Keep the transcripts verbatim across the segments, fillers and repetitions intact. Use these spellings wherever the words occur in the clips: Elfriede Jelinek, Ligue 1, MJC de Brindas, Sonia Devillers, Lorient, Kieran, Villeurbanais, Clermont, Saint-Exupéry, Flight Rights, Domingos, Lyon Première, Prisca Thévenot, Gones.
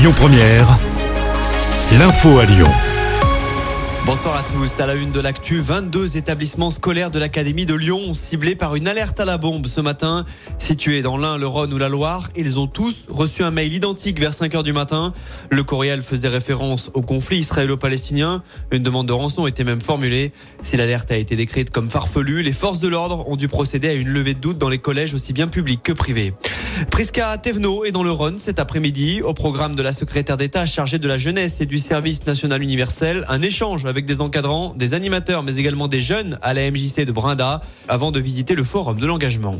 Lyon Première, l'info à Lyon. Bonsoir à tous. À la une de l'actu, vingt-deux établissements scolaires de l'Académie de Lyon ciblés par une alerte à la bombe ce matin. Situés dans l'Ain, le Rhône ou la Loire, ils ont tous reçu un mail identique vers cinq heures du matin. Le courriel faisait référence au conflit israélo-palestinien. Une demande de rançon était même formulée. Si l'alerte a été décrite comme farfelue, les forces de l'ordre ont dû procéder à une levée de doute dans les collèges aussi bien publics que privés. Prisca Thévenot est dans le Rhône cet après-midi. Au programme de la secrétaire d'État chargée de la jeunesse et du service national universel, un échange avec des encadrants, des animateurs, mais également des jeunes à la M J C de Brindas avant de visiter le forum de l'engagement.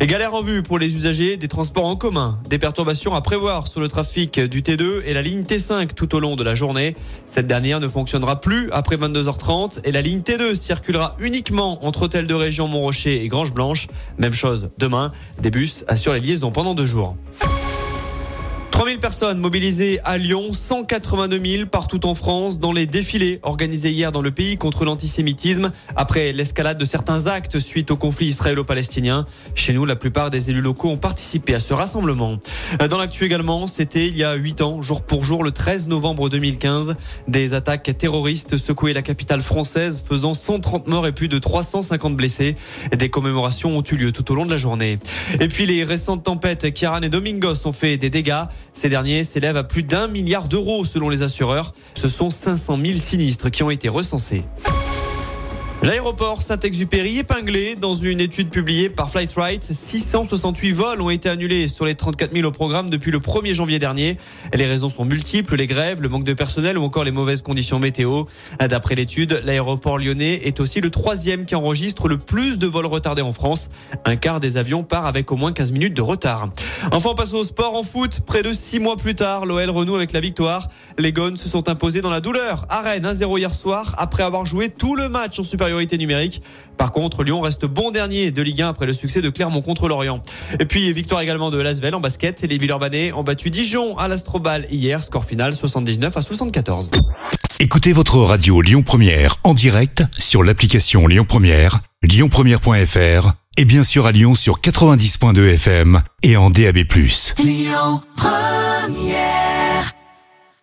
Et galère en vue pour les usagers des transports en commun. Des perturbations à prévoir sur le trafic du T deux et la ligne T cinq tout au long de la journée. Cette dernière ne fonctionnera plus après vingt-deux heures trente et la ligne T deux circulera uniquement entre Hôtel de Région, Montrocher et Grange Blanche. Même chose demain, des bus assurent les liaisons pendant deux jours. trois mille personnes mobilisées à Lyon, cent quatre-vingt-deux mille partout en France dans les défilés organisés hier dans le pays contre l'antisémitisme après l'escalade de certains actes suite au conflit israélo-palestinien. Chez nous, la plupart des élus locaux ont participé à ce rassemblement. Dans l'actu également, c'était il y a huit ans, jour pour jour, le treize novembre deux mille quinze, des attaques terroristes secouaient la capitale française, faisant cent trente morts et plus de trois cent cinquante blessés. Des commémorations ont eu lieu tout au long de la journée. Et puis les récentes tempêtes Kieran et Domingos ont fait des dégâts. Ces derniers s'élèvent à plus d'un milliard d'euros selon les assureurs. Ce sont cinq cent mille sinistres qui ont été recensés. L'aéroport Saint-Exupéry épinglé dans une étude publiée par Flight Rights. six cent soixante-huit vols ont été annulés sur les trente-quatre mille au programme depuis le premier janvier dernier. Les raisons sont multiples, les grèves, le manque de personnel ou encore les mauvaises conditions météo. D'après l'étude, l'aéroport lyonnais est aussi le troisième qui enregistre le plus de vols retardés en France. Un quart des avions part avec au moins quinze minutes de retard. Enfin, on passe au sport en foot. Près de six mois plus tard, l'O L renoue avec la victoire. Les Gones se sont imposés dans la douleur à Rennes un zéro hier soir après avoir joué tout le match en supérieur numérique. Par contre, Lyon reste bon dernier de Ligue un après le succès de Clermont contre Lorient. Et puis, victoire également de l'Asvel en basket. Les Villeurbanais ont battu Dijon à l'Astrobal hier. Score final soixante-dix-neuf à soixante-quatorze. Écoutez votre radio Lyon Première en direct sur l'application Lyon Première, lyon première point f r et bien sûr à Lyon sur quatre-vingt-dix virgule deux F M et en D A B plus. Lyon Première.